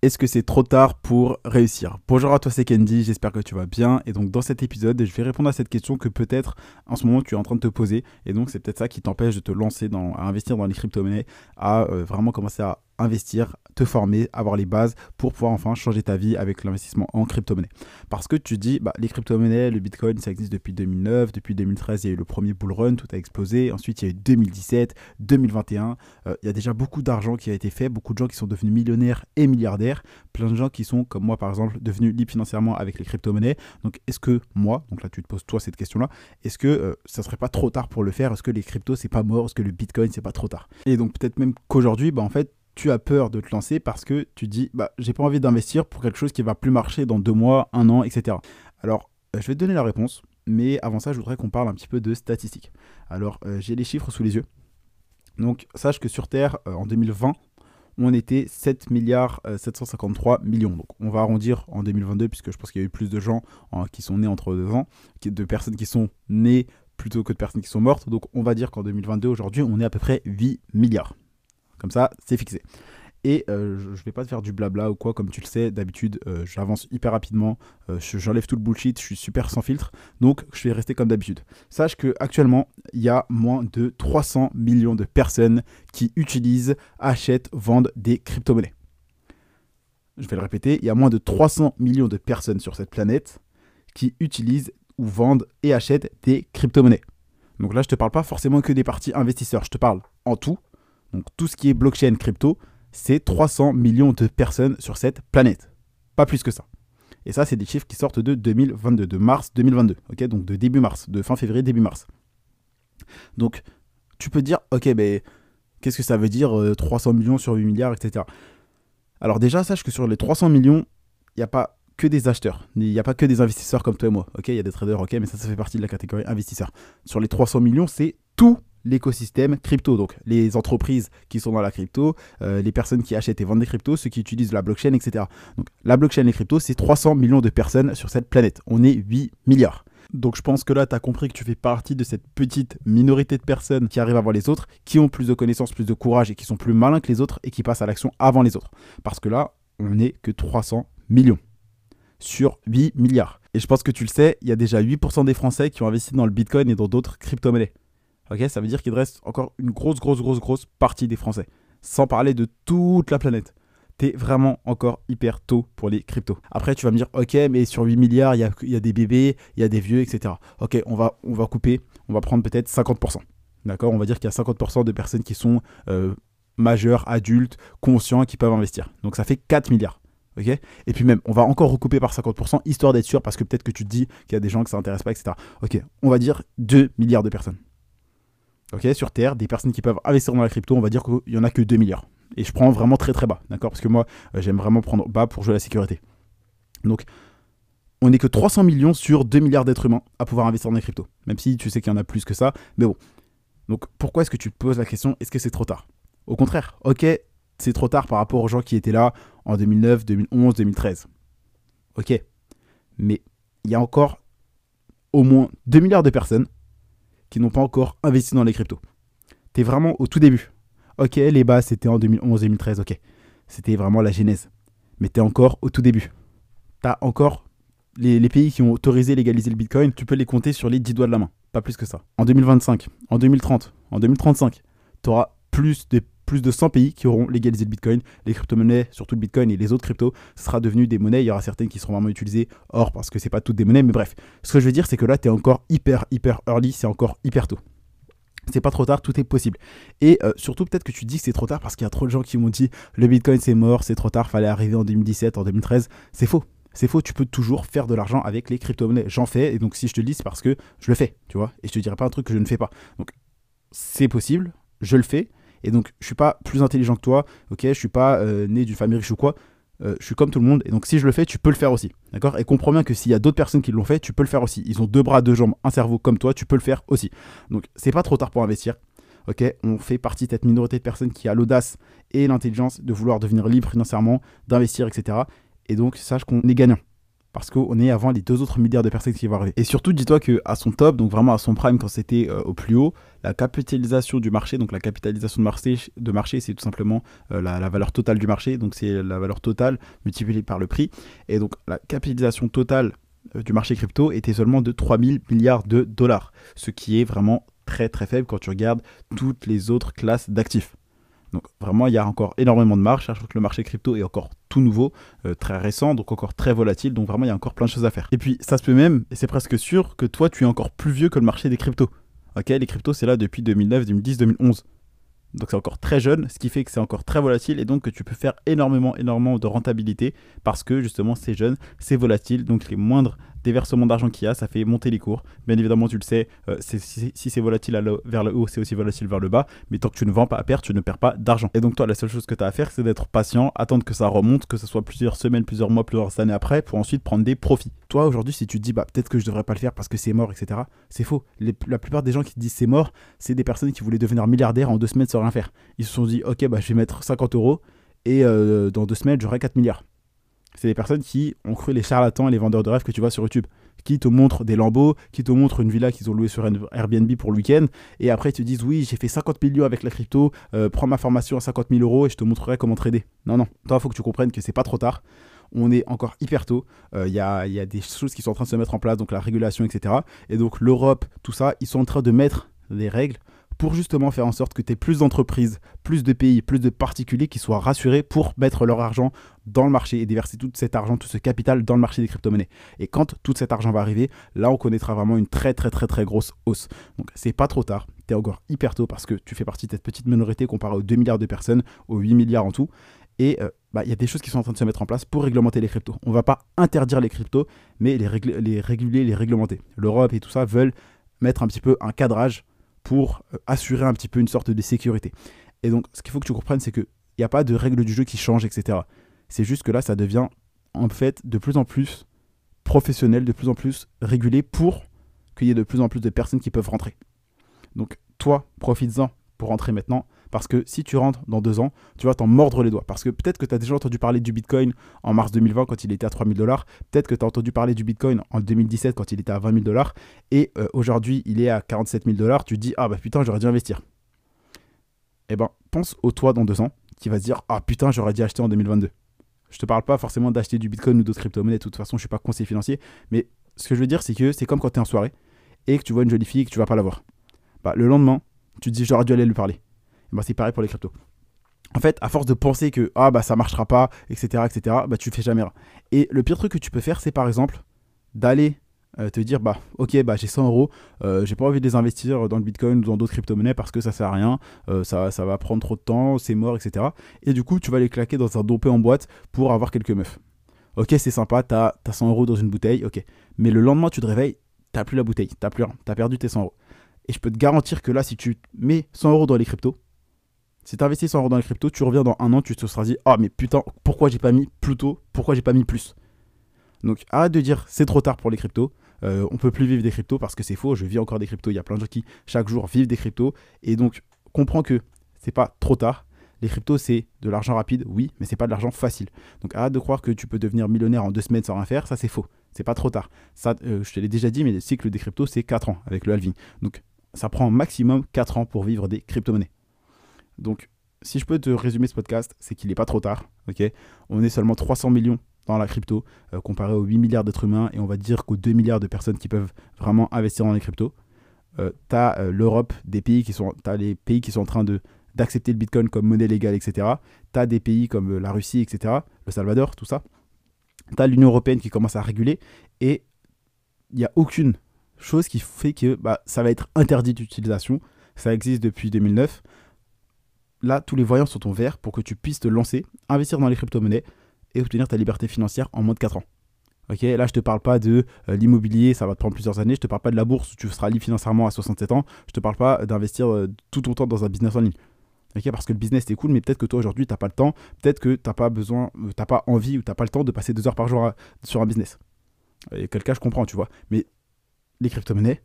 Est-ce que c'est trop tard pour réussir? Bonjour à toi, c'est Kendi, j'espère que tu vas bien. Et donc dans cet épisode, je vais répondre à cette question que peut-être en ce moment tu es en train de te poser. Et donc c'est peut-être ça qui t'empêche de te lancer à investir dans les crypto-monnaies, à vraiment commencer à investir, te former, avoir les bases pour pouvoir enfin changer ta vie avec l'investissement en crypto-monnaie. Parce que tu dis, bah, les crypto-monnaies, le Bitcoin, ça existe depuis 2009, depuis 2013, il y a eu le premier bull run, tout a explosé. Ensuite, il y a eu 2017, 2021. Il y a déjà beaucoup d'argent qui a été fait, beaucoup de gens qui sont devenus millionnaires et milliardaires, plein de gens qui sont, comme moi par exemple, devenus libres financièrement avec les crypto-monnaies. Donc, est-ce que moi, donc là, tu te poses toi cette question-là, est-ce que ça serait pas trop tard pour le faire? Est-ce que les cryptos, c'est pas mort? Est-ce que le Bitcoin, c'est pas trop tard? Et donc, peut-être même qu'aujourd'hui, bah, en fait, tu as peur de te lancer parce que tu dis bah j'ai pas envie d'investir pour quelque chose qui va plus marcher dans 2 mois, 1 an, etc. Alors je vais te donner la réponse, mais avant ça je voudrais qu'on parle un petit peu de statistiques. Alors j'ai les chiffres sous les yeux. Donc sache que sur Terre en 2020 on était 7,753 milliards. Donc on va arrondir en 2022 puisque je pense qu'il y a eu plus de gens qui sont nés entre 2 ans, de personnes qui sont nées plutôt que de personnes qui sont mortes. Donc on va dire qu'en 2022 aujourd'hui on est à peu près 8 milliards. Comme ça, c'est fixé. Et je ne vais pas te faire du blabla ou quoi, comme tu le sais, d'habitude, j'avance hyper rapidement, j'enlève tout le bullshit, je suis super sans filtre, donc je vais rester comme d'habitude. Sache qu'actuellement, il y a moins de 300 millions de personnes qui utilisent, achètent, vendent des crypto-monnaies. Je vais le répéter, il y a moins de 300 millions de personnes sur cette planète qui utilisent ou vendent et achètent des crypto-monnaies. Donc là, je ne te parle pas forcément que des parties investisseurs, je te parle en tout. Donc tout ce qui est blockchain crypto, c'est 300 millions de personnes sur cette planète. Pas plus que ça. Et ça, c'est des chiffres qui sortent de 2022, de mars 2022. Okay, donc de début mars, de fin février, début mars. Donc tu peux dire, ok, mais qu'est-ce que ça veut dire 300 millions sur 8 milliards, etc. Alors déjà, sache que sur les 300 millions, il n'y a pas que des acheteurs, il n'y a pas que des investisseurs comme toi et moi. Okay, il y a des traders, ok, mais ça fait partie de la catégorie investisseurs. Sur les 300 millions, c'est tout l'écosystème crypto, donc les entreprises qui sont dans la crypto, les personnes qui achètent et vendent des cryptos, ceux qui utilisent la blockchain, etc. Donc la blockchain et les cryptos, c'est 300 millions de personnes sur cette planète. On est 8 milliards. Donc je pense que là, tu as compris que tu fais partie de cette petite minorité de personnes qui arrivent avant les autres, qui ont plus de connaissances, plus de courage et qui sont plus malins que les autres et qui passent à l'action avant les autres. Parce que là, on n'est que 300 millions sur 8 milliards. Et je pense que tu le sais, il y a déjà 8% des Français qui ont investi dans le Bitcoin et dans d'autres crypto-monnaies. Okay, ça veut dire qu'il reste encore une grosse partie des Français, sans parler de toute la planète. T'es vraiment encore hyper tôt pour les cryptos. Après, tu vas me dire, ok, mais sur 8 milliards, il y a des bébés, il y a des vieux, etc. Ok, on va couper, on va prendre peut-être 50%. D'accord, on va dire qu'il y a 50% de personnes qui sont majeures, adultes, conscients, qui peuvent investir. Donc ça fait 4 milliards. Okay, et puis même, on va encore recouper par 50%, histoire d'être sûr, parce que peut-être que tu te dis qu'il y a des gens que ça n'intéresse pas, etc. Ok, on va dire 2 milliards de personnes. Ok, sur Terre, des personnes qui peuvent investir dans la crypto, on va dire qu'il n'y en a que 2 milliards. Et je prends vraiment très bas, d'accord? Parce que moi, j'aime vraiment prendre bas pour jouer à la sécurité. Donc, on n'est que 300 millions sur 2 milliards d'êtres humains à pouvoir investir dans la crypto. Même si tu sais qu'il y en a plus que ça, mais bon. Donc, pourquoi est-ce que tu te poses la question, est-ce que c'est trop tard? Au contraire, ok, c'est trop tard par rapport aux gens qui étaient là en 2009, 2011, 2013. Ok, mais il y a encore au moins 2 milliards de personnes qui n'ont pas encore investi dans les cryptos. T'es vraiment au tout début. Ok, les bas, c'était en 2011-2013, ok. C'était vraiment la genèse. Mais t'es encore au tout début. T'as encore les pays qui ont autorisé, légalisé le Bitcoin, tu peux les compter sur les 10 doigts de la main. Pas plus que ça. En 2025, en 2030, en 2035, t'auras plus de 100 pays qui auront légalisé le Bitcoin, les crypto-monnaies, surtout le Bitcoin et les autres cryptos, ce sera devenu des monnaies. Il y aura certaines qui seront vraiment utilisées, or parce que c'est pas toutes des monnaies, mais bref. Ce que je veux dire, c'est que là, tu es encore hyper early, c'est encore hyper tôt. C'est pas trop tard, tout est possible. Et surtout, peut-être que tu dis que c'est trop tard parce qu'il y a trop de gens qui m'ont dit le Bitcoin c'est mort, c'est trop tard, fallait arriver en 2017, en 2013. C'est faux. C'est faux, tu peux toujours faire de l'argent avec les crypto-monnaies. J'en fais, et donc si je te le dis, c'est parce que je le fais, tu vois. Et je te dirai pas un truc que je ne fais pas. Donc c'est possible, je le fais. Et donc, je ne suis pas plus intelligent que toi, ok, je ne suis pas né d'une famille riche ou quoi, je suis comme tout le monde. Et donc, si je le fais, tu peux le faire aussi, d'accord? Et comprends bien que s'il y a d'autres personnes qui l'ont fait, tu peux le faire aussi. Ils ont 2 bras, 2 jambes, un cerveau comme toi, tu peux le faire aussi. Donc, c'est pas trop tard pour investir, ok? On fait partie de cette minorité de personnes qui a l'audace et l'intelligence de vouloir devenir libre financièrement, d'investir, etc. Et donc, sache qu'on est gagnant. parce qu'on est avant les 2 autres milliards de personnes qui vont arriver. Et surtout, dis-toi qu'à son top, donc vraiment à son prime quand c'était au plus haut, la capitalisation du marché, donc la capitalisation de marché c'est tout simplement la valeur totale du marché, donc c'est la valeur totale multipliée par le prix. Et donc la capitalisation totale du marché crypto était seulement de 3 000 milliards de dollars, ce qui est vraiment très très faible quand tu regardes toutes les autres classes d'actifs. Donc vraiment, il y a encore énormément de marge. Je trouve que le marché crypto est encore tout nouveau, très récent, donc encore très volatile. Donc vraiment, il y a encore plein de choses à faire. Et puis, ça se peut même, et c'est presque sûr, que toi, tu es encore plus vieux que le marché des cryptos. Ok, les cryptos, c'est là depuis 2009, 2010, 2011. Donc c'est encore très jeune, ce qui fait que c'est encore très volatile et donc que tu peux faire énormément de rentabilité parce que justement c'est jeune, c'est volatile, donc les moindres déversements d'argent qu'il y a, ça fait monter les cours. Bien évidemment tu le sais, si c'est volatile vers le haut, c'est aussi volatile vers le bas, mais tant que tu ne vends pas à perte, tu ne perds pas d'argent. Et donc toi, la seule chose que tu as à faire, c'est d'être patient, attendre que ça remonte, que ce soit plusieurs semaines, plusieurs mois, plusieurs années après, pour ensuite prendre des profits. Toi aujourd'hui, si tu te dis bah peut-être que je devrais pas le faire parce que c'est mort, etc., c'est faux. La plupart des gens qui te disent c'est mort, c'est des personnes qui voulaient devenir milliardaires en 2 semaines sans rien faire. Ils se sont dit ok, bah je vais mettre 50 € et dans 2 semaines j'aurai 4 milliards. C'est des personnes qui ont cru les charlatans et les vendeurs de rêves que tu vois sur YouTube, qui te montrent des Lambos, qui te montrent une villa qu'ils ont louée sur Airbnb pour le week-end, et après ils te disent oui, j'ai fait 50 millions avec la crypto, prends ma formation à 50 000 € et je te montrerai comment trader. Non, non, toi il faut que tu comprennes que c'est pas trop tard. On est encore hyper tôt, il y a des choses qui sont en train de se mettre en place, donc la régulation, etc. Et donc l'Europe, tout ça, ils sont en train de mettre des règles pour justement faire en sorte que tu aies plus d'entreprises, plus de pays, plus de particuliers qui soient rassurés pour mettre leur argent dans le marché et déverser tout cet argent, tout ce capital dans le marché des crypto-monnaies. Et quand tout cet argent va arriver, là, on connaîtra vraiment une très grosse hausse. Donc, c'est pas trop tard, tu es encore hyper tôt parce que tu fais partie de cette petite minorité comparée aux 2 milliards de personnes, aux 8 milliards en tout. Et il y a des choses qui sont en train de se mettre en place pour réglementer les cryptos. On ne va pas interdire les cryptos, mais les réguler, les réglementer. L'Europe et tout ça veulent mettre un petit peu un cadrage pour assurer un petit peu une sorte de sécurité. Et donc, ce qu'il faut que tu comprennes, c'est qu'il n'y a pas de règles du jeu qui changent, etc. C'est juste que là, ça devient en fait de plus en plus professionnel, de plus en plus régulé pour qu'il y ait de plus en plus de personnes qui peuvent rentrer. Donc, toi, profites-en pour rentrer maintenant. Parce que si tu rentres dans 2 ans, tu vas t'en mordre les doigts. Parce que peut-être que tu as déjà entendu parler du Bitcoin en mars 2020 quand il était à 3 000 $. Peut-être que tu as entendu parler du Bitcoin en 2017 quand il était à 20 000 $. Et aujourd'hui, il est à 47 000 $. Tu te dis, ah bah putain, j'aurais dû investir. Eh ben, pense au toi dans 2 ans qui va se dire, ah putain, j'aurais dû acheter en 2022. Je te parle pas forcément d'acheter du Bitcoin ou d'autres crypto-monnaies. De toute façon, je suis pas conseiller financier. Mais ce que je veux dire, c'est que c'est comme quand tu es en soirée et que tu vois une jolie fille et que tu vas pas la voir. Bah, le lendemain, tu te dis, j'aurais dû aller lui parler. Bah, c'est pareil pour les cryptos. En fait, à force de penser que ah bah ça marchera pas, etc., bah tu fais jamais rien. Et le pire truc que tu peux faire, c'est par exemple d'aller te dire bah ok, bah j'ai 100 €, j'ai pas envie de les investir dans le Bitcoin ou dans d'autres crypto-monnaies parce que ça sert à rien, ça va prendre trop de temps, c'est mort, etc. Et du coup, tu vas les claquer dans un dopé en boîte pour avoir quelques meufs. Ok, c'est sympa, t'as 100 € dans une bouteille, ok. Mais le lendemain, tu te réveilles, t'as plus la bouteille, t'as plus rien, t'as perdu tes 100 €. Et je peux te garantir que là, si tu mets 100 € dans les cryptos, si tu investis 100 € dans les cryptos, tu reviens dans 1 an, tu te seras dit « Ah mais putain, pourquoi j'ai pas mis plus tôt? Pourquoi j'ai pas mis plus ?» Donc arrête de dire « C'est trop tard pour les cryptos, on peut plus vivre des cryptos parce que c'est faux, je vis encore des cryptos, il y a plein de gens qui chaque jour vivent des cryptos. » Et donc comprends que c'est pas trop tard, les cryptos c'est de l'argent rapide, oui, mais c'est pas de l'argent facile. Donc arrête de croire que tu peux devenir millionnaire en 2 semaines sans rien faire, ça c'est faux, c'est pas trop tard. Ça, je te l'ai déjà dit, mais le cycle des cryptos c'est 4 ans avec le halving. Donc ça prend maximum 4 ans pour vivre des crypto-monnaies. Donc, si je peux te résumer ce podcast, c'est qu'il n'est pas trop tard. Okay, on est seulement 300 millions dans la crypto, comparé aux 8 milliards d'êtres humains, et on va dire qu'aux 2 milliards de personnes qui peuvent vraiment investir dans les cryptos. Tu as l'Europe, tu as les pays qui sont en train d'accepter le Bitcoin comme monnaie légale, etc. Tu as des pays comme la Russie, etc., le Salvador, tout ça. Tu as l'Union européenne qui commence à réguler, et il n'y a aucune chose qui fait que ça va être interdit d'utilisation. Ça existe depuis 2009. Là, tous les voyants sont en vert pour que tu puisses te lancer, investir dans les crypto-monnaies et obtenir ta liberté financière en moins de 4 ans. Ok, là, je ne te parle pas de l'immobilier, ça va te prendre plusieurs années. Je ne te parle pas de la bourse où tu seras libre financièrement à 67 ans. Je ne te parle pas d'investir tout ton temps dans un business en ligne. Ok, parce que le business, c'est cool, mais peut-être que toi, aujourd'hui, tu n'as pas le temps. Peut-être que tu n'as pas besoin, tu n'as pas envie ou tu n'as pas le temps de passer 2 heures par jour sur un business. Et quel cas, je comprends, tu vois. Mais les crypto-monnaies,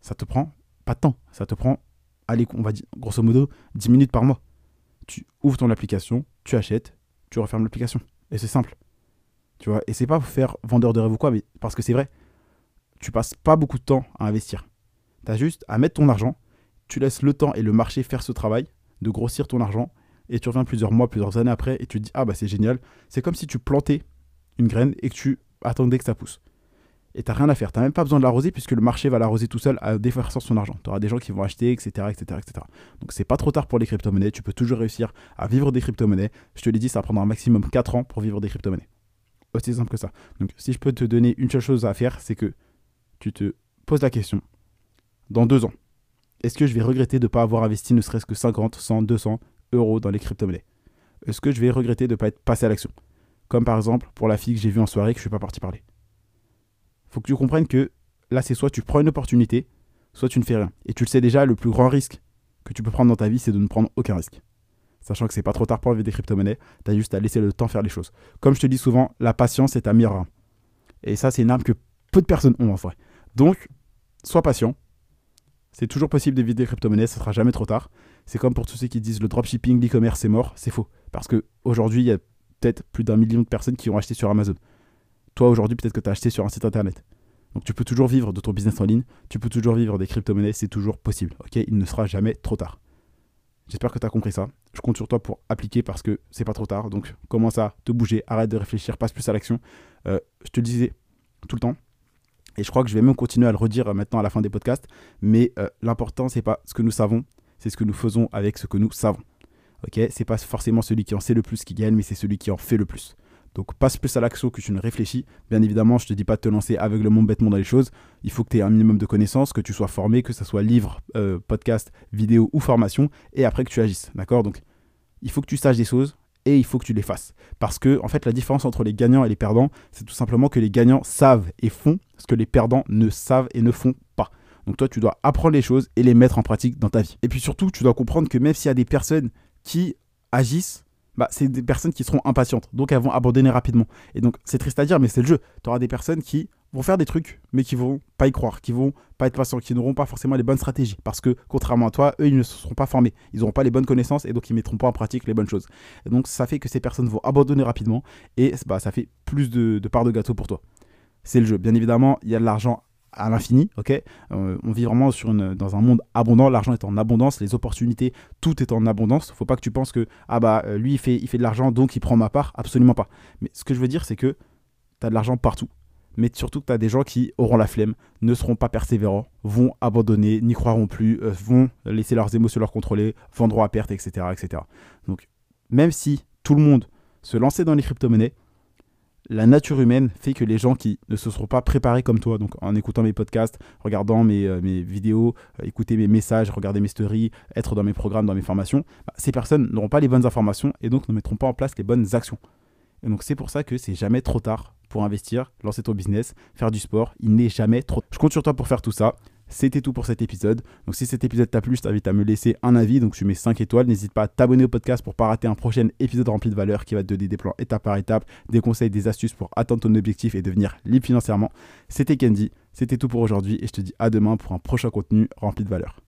ça te prend pas de temps. Ça te prend... Allez, on va dire, grosso modo, 10 minutes par mois. Tu ouvres ton application, tu achètes, tu refermes l'application. Et c'est simple. Tu vois, et c'est pas faire vendeur de rêve ou quoi, mais parce que c'est vrai, tu passes pas beaucoup de temps à investir. Tu as juste à mettre ton argent, tu laisses le temps et le marché faire ce travail de grossir ton argent, et tu reviens plusieurs mois, plusieurs années après, et tu te dis, ah bah c'est génial. C'est comme si tu plantais une graine et que tu attendais que ça pousse. Et tu n'as rien à faire, tu n'as même pas besoin de l'arroser puisque le marché va l'arroser tout seul à défaire son argent. Tu auras des gens qui vont acheter, etc. etc., etc. Donc c'est pas trop tard pour les crypto-monnaies, tu peux toujours réussir à vivre des crypto-monnaies. Je te l'ai dit, ça prendra un maximum 4 ans pour vivre des crypto-monnaies. Aussi simple que ça. Donc si je peux te donner une seule chose à faire, c'est que tu te poses la question, dans 2 ans, est-ce que je vais regretter de ne pas avoir investi ne serait-ce que 50, 100, 200 euros dans les crypto-monnaies? Est-ce que je vais regretter de ne pas être passé à l'action? Comme par exemple pour la fille que j'ai vue en soirée que je ne suis pas parti parler. Faut que tu comprennes que là, c'est soit tu prends une opportunité, soit tu ne fais rien. Et tu le sais déjà, le plus grand risque que tu peux prendre dans ta vie, c'est de ne prendre aucun risque. Sachant que c'est pas trop tard pour vivre des crypto-monnaies, tu as juste à laisser le temps faire les choses. Comme je te dis souvent, la patience est ta meilleure arme. Et ça, c'est une arme que peu de personnes ont en vrai. Donc, sois patient. C'est toujours possible d'éviter les crypto-monnaies, ça sera jamais trop tard. C'est comme pour tous ceux qui disent le dropshipping, l'e-commerce, c'est mort. C'est faux. Parce qu'aujourd'hui, il y a peut-être plus d'1 million de personnes qui ont acheté sur Amazon. Toi, aujourd'hui, peut-être que tu as acheté sur un site internet. Donc, tu peux toujours vivre de ton business en ligne. Tu peux toujours vivre des crypto-monnaies. C'est toujours possible. Okay, il ne sera jamais trop tard. J'espère que tu as compris ça. Je compte sur toi pour appliquer parce que c'est pas trop tard. Donc, commence à te bouger. Arrête de réfléchir. Passe plus à l'action. Je te le disais tout le temps. Et je crois que je vais même continuer à le redire maintenant à la fin des podcasts. Mais l'important, c'est pas ce que nous savons. C'est ce que nous faisons avec ce que nous savons. Okay, c'est pas forcément celui qui en sait le plus qui gagne, mais c'est celui qui en fait le plus. Donc passe plus à l'action que tu ne réfléchis. Bien évidemment, je ne te dis pas de te lancer aveuglément bêtement dans les choses. Il faut que tu aies un minimum de connaissances, que tu sois formé, que ce soit livre, podcast, vidéo ou formation, et après que tu agisses. D'accord? Donc il faut que tu saches des choses et il faut que tu les fasses. Parce que, en fait, la différence entre les gagnants et les perdants, c'est tout simplement que les gagnants savent et font ce que les perdants ne savent et ne font pas. Donc toi, tu dois apprendre les choses et les mettre en pratique dans ta vie. Et puis surtout, tu dois comprendre que même s'il y a des personnes qui agissent, bah, c'est des personnes qui seront impatientes, donc elles vont abandonner rapidement. Et donc, c'est triste à dire, mais c'est le jeu. Tu auras des personnes qui vont faire des trucs, mais qui vont pas y croire, qui vont pas être patients, qui n'auront pas forcément les bonnes stratégies. Parce que, contrairement à toi, eux, ils ne se seront pas formés. Ils n'auront pas les bonnes connaissances et donc ils ne mettront pas en pratique les bonnes choses. Et donc, ça fait que ces personnes vont abandonner rapidement et bah, ça fait plus de parts de gâteau pour toi. C'est le jeu. Bien évidemment, il y a de l'argent à l'infini, ok. On vit vraiment dans un monde abondant, l'argent est en abondance, les opportunités, tout est en abondance. Faut pas que tu penses que ah bah lui il fait de l'argent donc il prend ma part, absolument pas. Mais ce que je veux dire c'est que tu as de l'argent partout, mais surtout que tu as des gens qui auront la flemme, ne seront pas persévérants, vont abandonner, n'y croiront plus, vont laisser leurs émotions leur contrôler, vendront à perte, etc., etc. Donc même si tout le monde se lançait dans les crypto-monnaies, la nature humaine fait que les gens qui ne se seront pas préparés comme toi, donc en écoutant mes podcasts, regardant mes vidéos, écouter mes messages, regarder mes stories, être dans mes programmes, dans mes formations, bah, ces personnes n'auront pas les bonnes informations et donc ne mettront pas en place les bonnes actions. Et donc c'est pour ça que c'est jamais trop tard pour investir, lancer ton business, faire du sport, il n'est jamais trop tard. Je compte sur toi pour faire tout ça. C'était tout pour cet épisode. Donc si cet épisode t'a plu, je t'invite à me laisser un avis. Donc tu mets 5 étoiles. N'hésite pas à t'abonner au podcast pour ne pas rater un prochain épisode rempli de valeur qui va te donner des plans étape par étape, des conseils, des astuces pour atteindre ton objectif et devenir libre financièrement. C'était Kendi. C'était tout pour aujourd'hui et je te dis à demain pour un prochain contenu rempli de valeur.